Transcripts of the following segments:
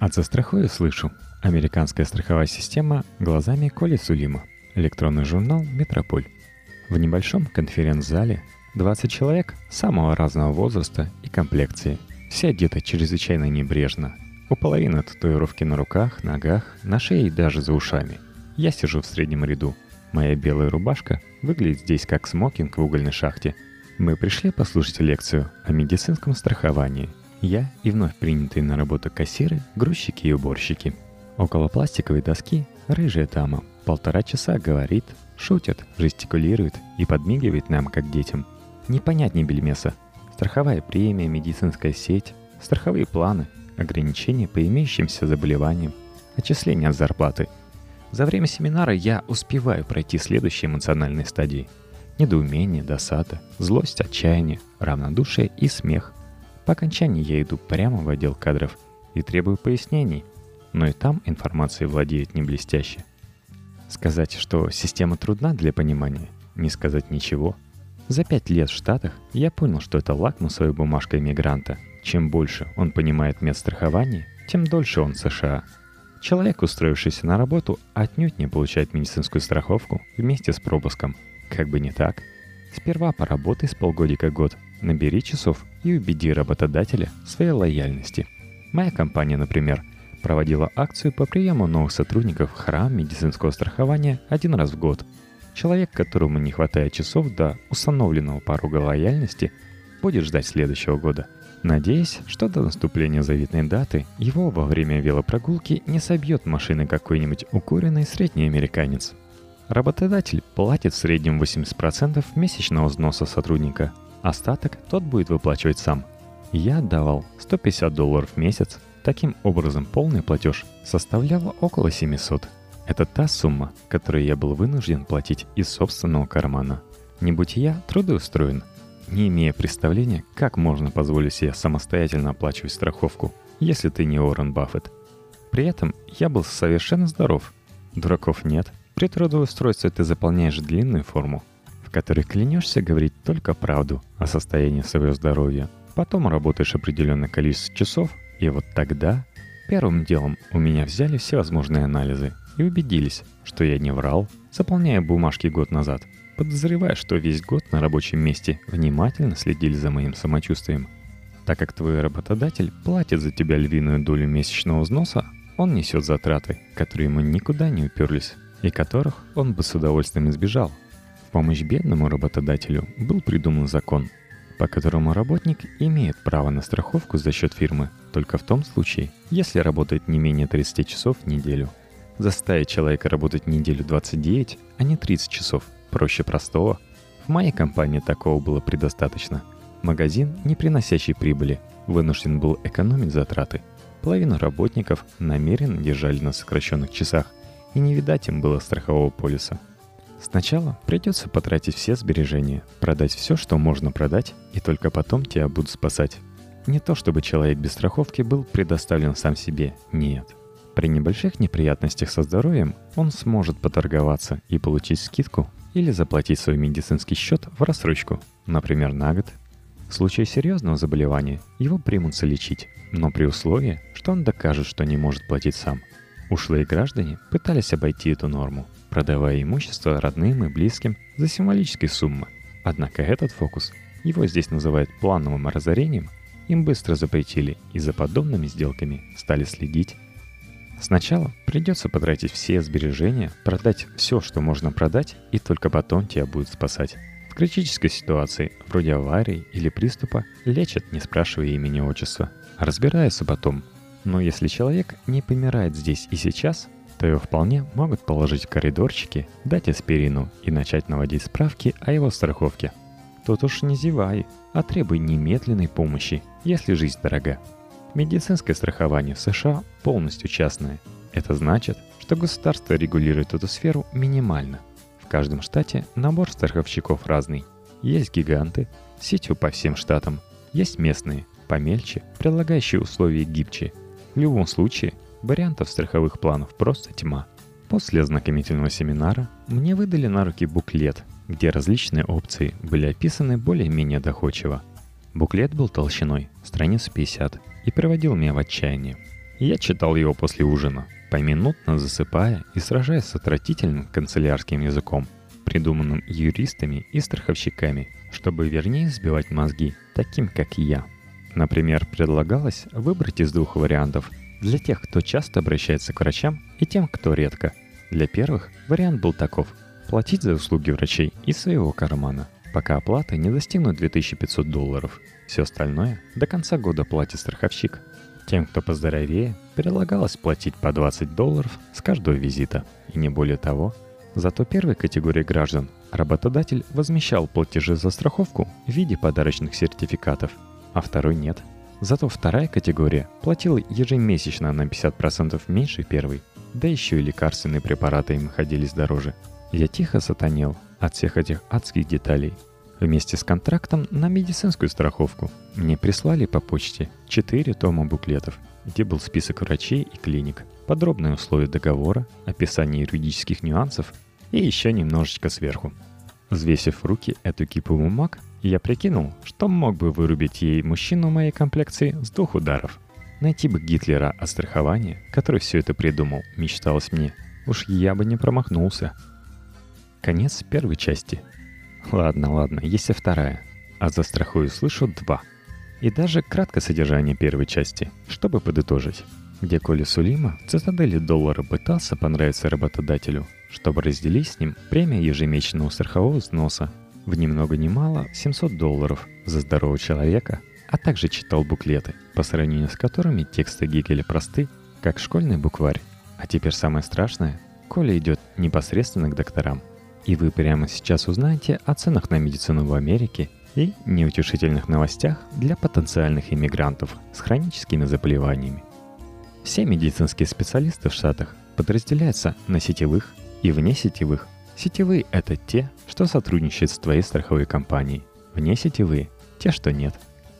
От «Застрахую» слышу. Американская страховая система глазами Коли Сулима. Электронный журнал «Метрополь». В небольшом конференц-зале 20 человек самого разного возраста и комплекции. Все одеты чрезвычайно небрежно. У половины татуировки на руках, ногах, на шее и даже за ушами. Я сижу в среднем ряду. Моя белая рубашка выглядит здесь как смокинг в угольной шахте. Мы пришли послушать лекцию о медицинском страховании. Я и вновь принятые на работу кассиры, грузчики и уборщики. Около пластиковой доски рыжая дама 1,5 часа говорит, шутит, жестикулирует и подмигивает нам, как детям. Непонятнее бельмеса. Страховая премия, медицинская сеть, страховые планы, ограничения по имеющимся заболеваниям, отчисления от зарплаты. За время семинара я успеваю пройти следующие эмоциональные стадии. Недоумение, досада, злость, отчаяние, равнодушие и смех. По окончании я иду прямо в отдел кадров и требую пояснений, но и там информацией владеют не блестяще. Сказать, что система трудна для понимания, не сказать ничего. За 5 лет в Штатах я понял, что это лакмусовая бумажка иммигранта. Чем больше он понимает медстрахование, тем дольше он в США. Человек, устроившийся на работу, отнюдь не получает медицинскую страховку вместе с пропуском. Как бы не так. Сперва поработай с полгодика-год, набери часов и убеди работодателя в своей лояльности. Моя компания, например, проводила акцию по приему новых сотрудников в храм медицинского страхования 1 раз в год. Человек, которому не хватает часов до установленного порога лояльности, будет ждать следующего года, надеясь, что до наступления заветной даты его во время велопрогулки не собьет машины какой-нибудь укуренный средний американец. Работодатель платит в среднем 80% месячного взноса сотрудника, остаток тот будет выплачивать сам. Я отдавал $150 в месяц, таким образом полный платеж составлял около 700. Это та сумма, которую я был вынужден платить из собственного кармана. Не будь я трудоустроен, не имея представления, как можно позволить себе самостоятельно оплачивать страховку, если ты не Уоррен Баффет. При этом я был совершенно здоров. Дураков нет. При трудоустройстве ты заполняешь длинную форму, в которой клянешься говорить только правду о состоянии своего здоровья. Потом работаешь определенное количество часов, и вот тогда первым делом у меня взяли всевозможные анализы и убедились, что я не врал, заполняя бумажки год назад, подозревая, что весь год на рабочем месте внимательно следили за моим самочувствием. Так как твой работодатель платит за тебя львиную долю месячного взноса, он несет затраты, которые ему никуда не уперлись, и которых он бы с удовольствием избежал. В помощь бедному работодателю был придуман закон, по которому работник имеет право на страховку за счет фирмы только в том случае, если работает не менее 30 часов в неделю. Заставить человека работать неделю 29, а не 30 часов, проще простого. В моей компании такого было предостаточно. Магазин, не приносящий прибыли, вынужден был экономить затраты. Половину работников намеренно держали на сокращенных часах, и не видать им было страхового полиса. Сначала придется потратить все сбережения, продать все, что можно продать, и только потом тебя будут спасать. Не то чтобы человек без страховки был предоставлен сам себе, нет. При небольших неприятностях со здоровьем он сможет поторговаться и получить скидку или заплатить свой медицинский счет в рассрочку, например, на год. В случае серьезного заболевания его примутся лечить, но при условии, что он докажет, что не может платить сам. Ушлые граждане пытались обойти эту норму, продавая имущество родным и близким за символические суммы. Однако этот фокус, его здесь называют плановым разорением, им быстро запретили и за подобными сделками стали следить. Сначала придется потратить все сбережения, продать все, что можно продать, и только потом тебя будут спасать. В критической ситуации, вроде аварии или приступа, лечат, не спрашивая имени и отчества, а разбираются потом. Но если человек не помирает здесь и сейчас, то его вполне могут положить в коридорчики, дать аспирину и начать наводить справки о его страховке. Тут уж не зевай, а требуй немедленной помощи, если жизнь дорога. Медицинское страхование в США полностью частное. Это значит, что государство регулирует эту сферу минимально. В каждом штате набор страховщиков разный. Есть гиганты, сетью по всем штатам. Есть местные, помельче, предлагающие условия гибче. В любом случае, вариантов страховых планов просто тьма. После ознакомительного семинара мне выдали на руки буклет, где различные опции были описаны более-менее доходчиво. Буклет был толщиной страниц 50 и приводил меня в отчаяние. Я читал его после ужина, поминутно засыпая и сражаясь с отвратительным канцелярским языком, придуманным юристами и страховщиками, чтобы вернее сбивать мозги таким, как я. Например, предлагалось выбрать из двух вариантов для тех, кто часто обращается к врачам, и тем, кто редко. Для первых вариант был таков – платить за услуги врачей из своего кармана, пока оплата не достигнут $2500. Все остальное до конца года платит страховщик. Тем, кто поздоровее, предлагалось платить по $20 с каждого визита, и не более того. Зато первой категории граждан работодатель возмещал платежи за страховку в виде подарочных сертификатов, а второй нет. Зато вторая категория платила ежемесячно на 50% меньше первой, да еще и лекарственные препараты им ходились дороже. Я тихо сатанел от всех этих адских деталей. Вместе с контрактом на медицинскую страховку мне прислали по почте 4 тома буклетов, где был список врачей и клиник, подробные условия договора, описание юридических нюансов и еще немножечко сверху. Взвесив в руки эту кипу бумаг, я прикинул, что мог бы вырубить ей мужчину моей комплекции с 2 ударов. Найти бы Гитлера от страхования, который все это придумал, мечталось мне. Уж я бы не промахнулся. Конец первой части. Ладно, есть и вторая. А застрахую слышу 2. И даже краткое содержание первой части, чтобы подытожить. Где Коля Сулима в цитадели доллара пытался понравиться работодателю, чтобы разделить с ним премию ежемесячного страхового взноса в ни много ни мало $700 за здорового человека, а также читал буклеты, по сравнению с которыми тексты Гегеля просты, как школьный букварь. А теперь самое страшное – Коля идет непосредственно к докторам. И вы прямо сейчас узнаете о ценах на медицину в Америке и неутешительных новостях для потенциальных иммигрантов с хроническими заболеваниями. Все медицинские специалисты в Штатах подразделяются на сетевых и внесетевых. Сетевые – это те, что сотрудничают с твоей страховой компанией. Внесетевые – те, что нет.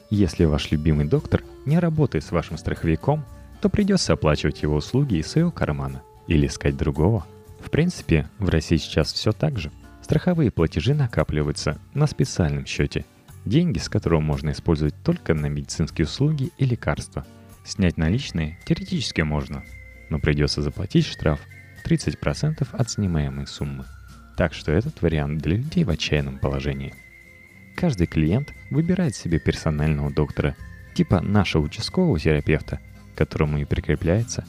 Если ваш любимый доктор не работает с вашим страховиком, то придется оплачивать его услуги из своего кармана или искать другого. В принципе, в России сейчас все так же. Страховые платежи накапливаются на специальном счете. Деньги, с которого можно использовать только на медицинские услуги и лекарства. Снять наличные теоретически можно, но придется заплатить штраф 30% от снимаемой суммы. Так что этот вариант для людей в отчаянном положении. Каждый клиент выбирает себе персонального доктора, типа нашего участкового терапевта, к которому и прикрепляется.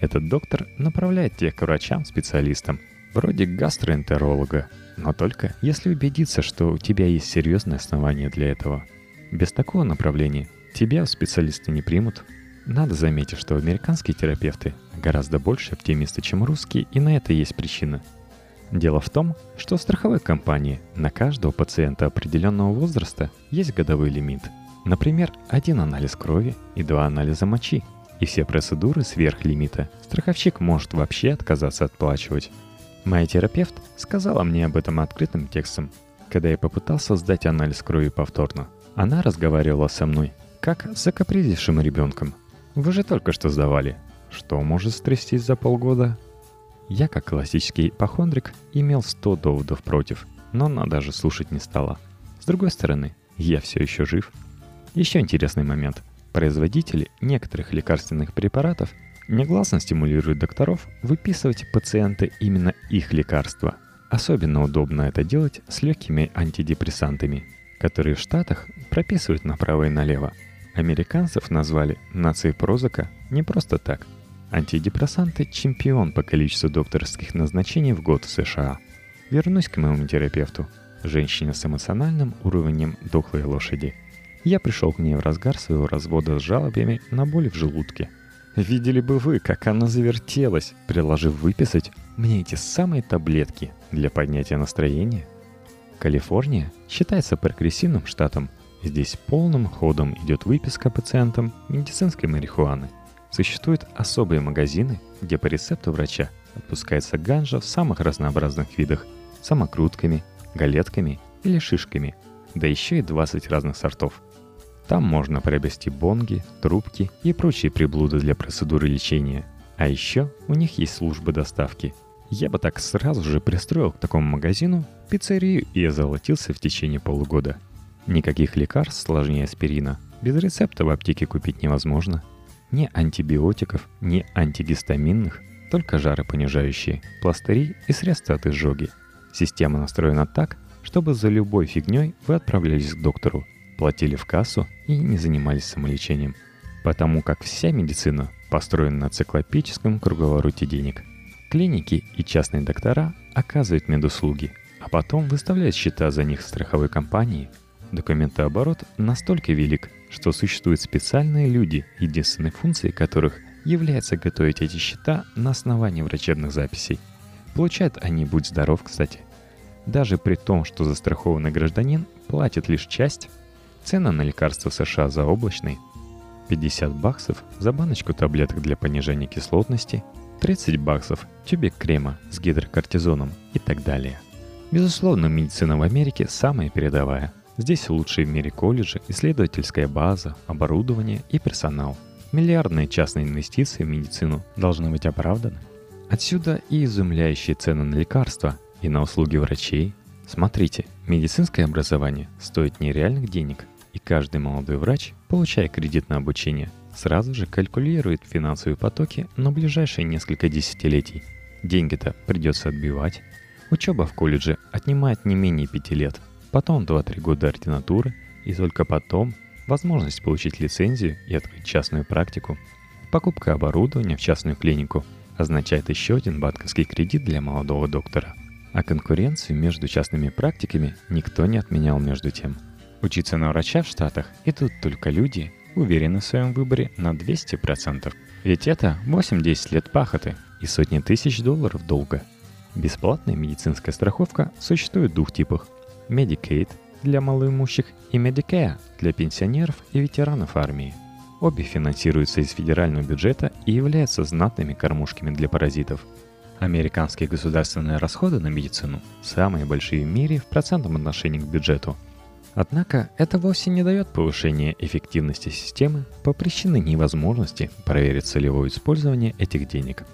Этот доктор направляет тех к врачам-специалистам, вроде гастроэнтеролога, но только если убедиться, что у тебя есть серьезные основания для этого. Без такого направления тебя специалисты не примут. Надо заметить, что американские терапевты гораздо больше оптимисты, чем русские, и на это есть причина. Дело в том, что в страховой компании на каждого пациента определенного возраста есть годовой лимит. Например, 1 анализ крови и 2 анализа мочи. И все процедуры сверх лимита страховщик может вообще отказаться отплачивать. Моя терапевт сказала мне об этом открытым текстом, когда я попытался сдать анализ крови повторно. Она разговаривала со мной, как с закапризившим ребенком. «Вы же только что сдавали. Что может стрястись за полгода?» Я, как классический ипохондрик, имел 100 доводов против, но она даже слушать не стала. С другой стороны, я все еще жив. Еще интересный момент. Производители некоторых лекарственных препаратов негласно стимулируют докторов выписывать пациенту именно их лекарства. Особенно удобно это делать с легкими антидепрессантами, которые в Штатах прописывают направо и налево. Американцев назвали «нацией Прозака» не просто так. Антидепрессанты – чемпион по количеству докторских назначений в год в США. Вернусь к моему терапевту, женщине с эмоциональным уровнем дохлой лошади. Я пришел к ней в разгар своего развода с жалобами на боли в желудке. Видели бы вы, как она завертелась, предложив выписать мне эти самые таблетки для поднятия настроения. Калифорния считается прогрессивным штатом. Здесь полным ходом идет выписка пациентам медицинской марихуаны. Существуют особые магазины, где по рецепту врача отпускается ганжа в самых разнообразных видах – самокрутками, галетками или шишками, да еще и 20 разных сортов. Там можно приобрести бонги, трубки и прочие приблуды для процедуры лечения. А еще у них есть служба доставки. Я бы так сразу же пристроил к такому магазину пиццерию и озолотился в течение полугода. Никаких лекарств сложнее аспирина без рецепта в аптеке купить невозможно. Ни антибиотиков, ни антигистаминных, только жаропонижающие, пластыри и средства от изжоги. Система настроена так, чтобы за любой фигней вы отправлялись к доктору, платили в кассу и не занимались самолечением, потому как вся медицина построена на циклопическом круговороте денег. Клиники и частные доктора оказывают медуслуги, а потом выставляют счета за них страховой компании. Документооборот настолько велик, что существуют специальные люди, единственной функцией которых является готовить эти счета на основании врачебных записей. Получают они, будь здоров, кстати. Даже при том, что застрахованный гражданин платит лишь часть, цена на лекарства в США заоблачные. 50 баксов за баночку таблеток для понижения кислотности, 30 баксов тюбик крема с гидрокортизоном и так далее. Безусловно, медицина в Америке самая передовая. Здесь лучшие в мире колледжи, исследовательская база, оборудование и персонал. Миллиардные частные инвестиции в медицину должны быть оправданы. Отсюда и изумляющие цены на лекарства и на услуги врачей. Смотрите, медицинское образование стоит нереальных денег, и каждый молодой врач, получая кредит на обучение, сразу же калькулирует финансовые потоки на ближайшие несколько десятилетий. Деньги-то придется отбивать. Учеба в колледже отнимает не менее 5 лет, потом 2-3 года ординатуры, и только потом возможность получить лицензию и открыть частную практику. Покупка оборудования в частную клинику означает еще один банковский кредит для молодого доктора. А конкуренцию между частными практиками никто не отменял между тем. Учиться на врача в Штатах идут только люди, уверены в своем выборе на 200%. Ведь это 8-10 лет пахоты и сотни тысяч долларов долга. Бесплатная медицинская страховка существует в двух типах. Medicaid для малоимущих и Medicare для пенсионеров и ветеранов армии. Обе финансируются из федерального бюджета и являются знатными кормушками для паразитов. Американские государственные расходы на медицину самые большие в мире в процентном отношении к бюджету. Однако это вовсе не дает повышения эффективности системы по причине невозможности проверить целевое использование этих денег.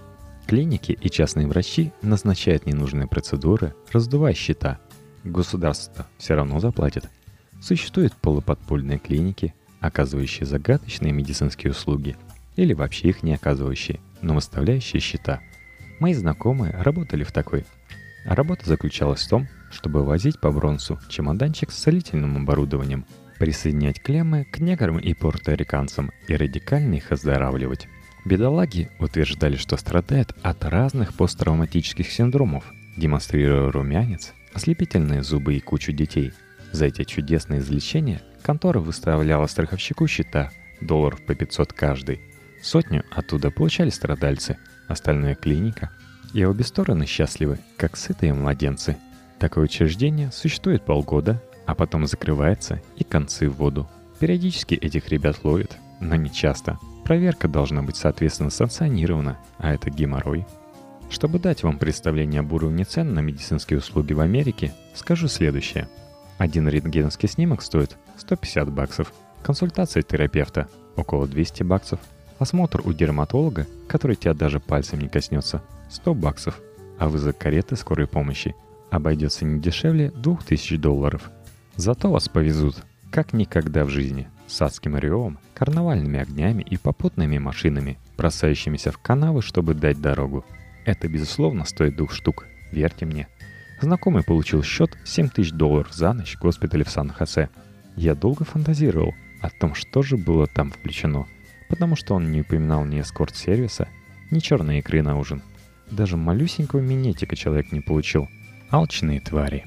Клиники и частные врачи назначают ненужные процедуры, раздувая счета. Государство все равно заплатит. Существуют полуподпольные клиники, оказывающие загадочные медицинские услуги, или вообще их не оказывающие, но выставляющие счета. Мои знакомые работали в такой. А работа заключалась в том, чтобы возить по Бронсу чемоданчик с целительным оборудованием, присоединять клеммы к неграм и порториканцам и радикально их оздоравливать. Бедолаги утверждали, что страдают от разных посттравматических синдромов, демонстрируя румянец, ослепительные зубы и кучу детей. За эти чудесные излечения контора выставляла страховщику счета долларов по 500 каждый. Сотню оттуда получали страдальцы, остальное клиника. И обе стороны счастливы, как сытые младенцы. Такое учреждение существует полгода, а потом закрывается и концы в воду. Периодически этих ребят ловят, но не часто. Проверка должна быть, соответственно, санкционирована, а это геморрой. Чтобы дать вам представление об уровне цен на медицинские услуги в Америке, скажу следующее. Один рентгеновский снимок стоит 150 баксов, консультация терапевта – около 200 баксов, осмотр у дерматолога, который тебя даже пальцем не коснется – 100 баксов, а вызов кареты скорой помощи обойдется не дешевле 2000 долларов. Зато вас повезут, как никогда в жизни, с адским ревом, карнавальными огнями и попутными машинами, бросающимися в канавы, чтобы дать дорогу. Это, безусловно, стоит 2 штук, верьте мне. Знакомый получил счет 7000 долларов за ночь в госпитале в Сан-Хосе. Я долго фантазировал о том, что же было там включено, потому что он не упоминал ни эскорт-сервиса, ни черной икры на ужин. Даже малюсенького минетика человек не получил. Алчные твари.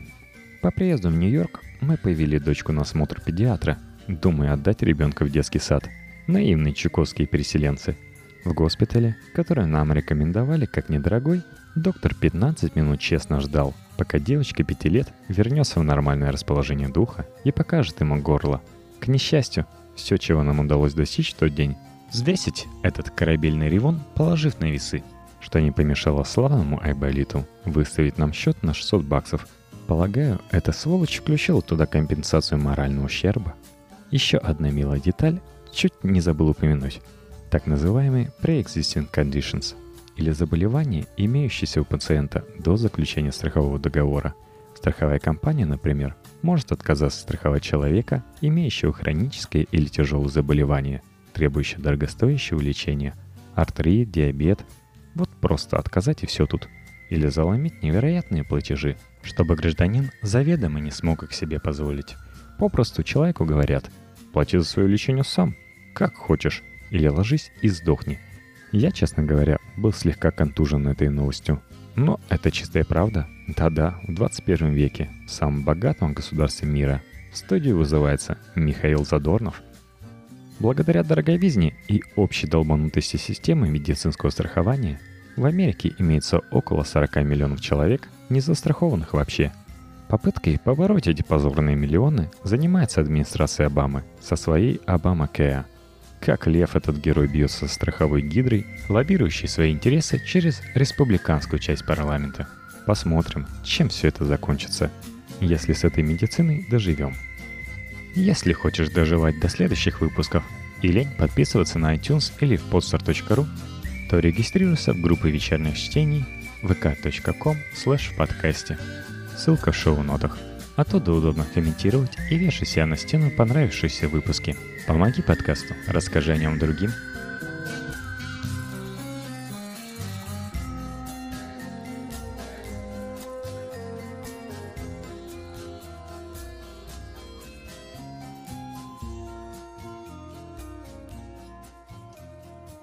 По приезду в Нью-Йорк мы повели дочку на осмотр педиатра, думая отдать ребенка в детский сад. Наивные чукотские переселенцы. В госпитале, который нам рекомендовали как недорогой, доктор 15 минут честно ждал, пока девочка 5 лет вернется в нормальное расположение духа и покажет ему горло. К несчастью, все, чего нам удалось достичь в тот день, взвесить этот корабельный ревон, положив на весы, что не помешало славному Айболиту выставить нам счет на 600 баксов. Полагаю, эта сволочь включила туда компенсацию морального ущерба. Еще одна милая деталь, чуть не забыл упомянуть. Так называемые pre-existing conditions, или заболевания, имеющиеся у пациента до заключения страхового договора. Страховая компания, например, может отказаться страховать человека, имеющего хроническое или тяжелое заболевание. требующих дорогостоящего лечения, артрит, диабет. Вот просто отказать и все тут. Или заломить невероятные платежи, чтобы гражданин заведомо не смог их себе позволить. Попросту человеку говорят: плати за свое лечение сам, как хочешь, или ложись и сдохни. Я, честно говоря, был слегка контужен этой новостью. Но это чистая правда. Да-да, в 21 веке, в самом богатом государстве мира, в студию вызывается Михаил Задорнов. Благодаря дороговизне и общей долбанутости системы медицинского страхования в Америке имеется около 40 миллионов человек, не застрахованных вообще. Попыткой побороть эти позорные миллионы занимается администрация Обамы со своей Obamacare. Как лев, этот герой бьется со страховой гидрой, лоббирующей свои интересы через республиканскую часть парламента. Посмотрим, чем все это закончится, если с этой медициной доживем. Если хочешь доживать до следующих выпусков и лень подписываться на iTunes или в podstar.ru, то регистрируйся в группы вечерних чтений vk.com/в подкасте. Ссылка в шоу-нотах. Оттуда удобно комментировать и вешай себя на стену понравившиеся выпуски. Помоги подкасту, расскажи о нем другим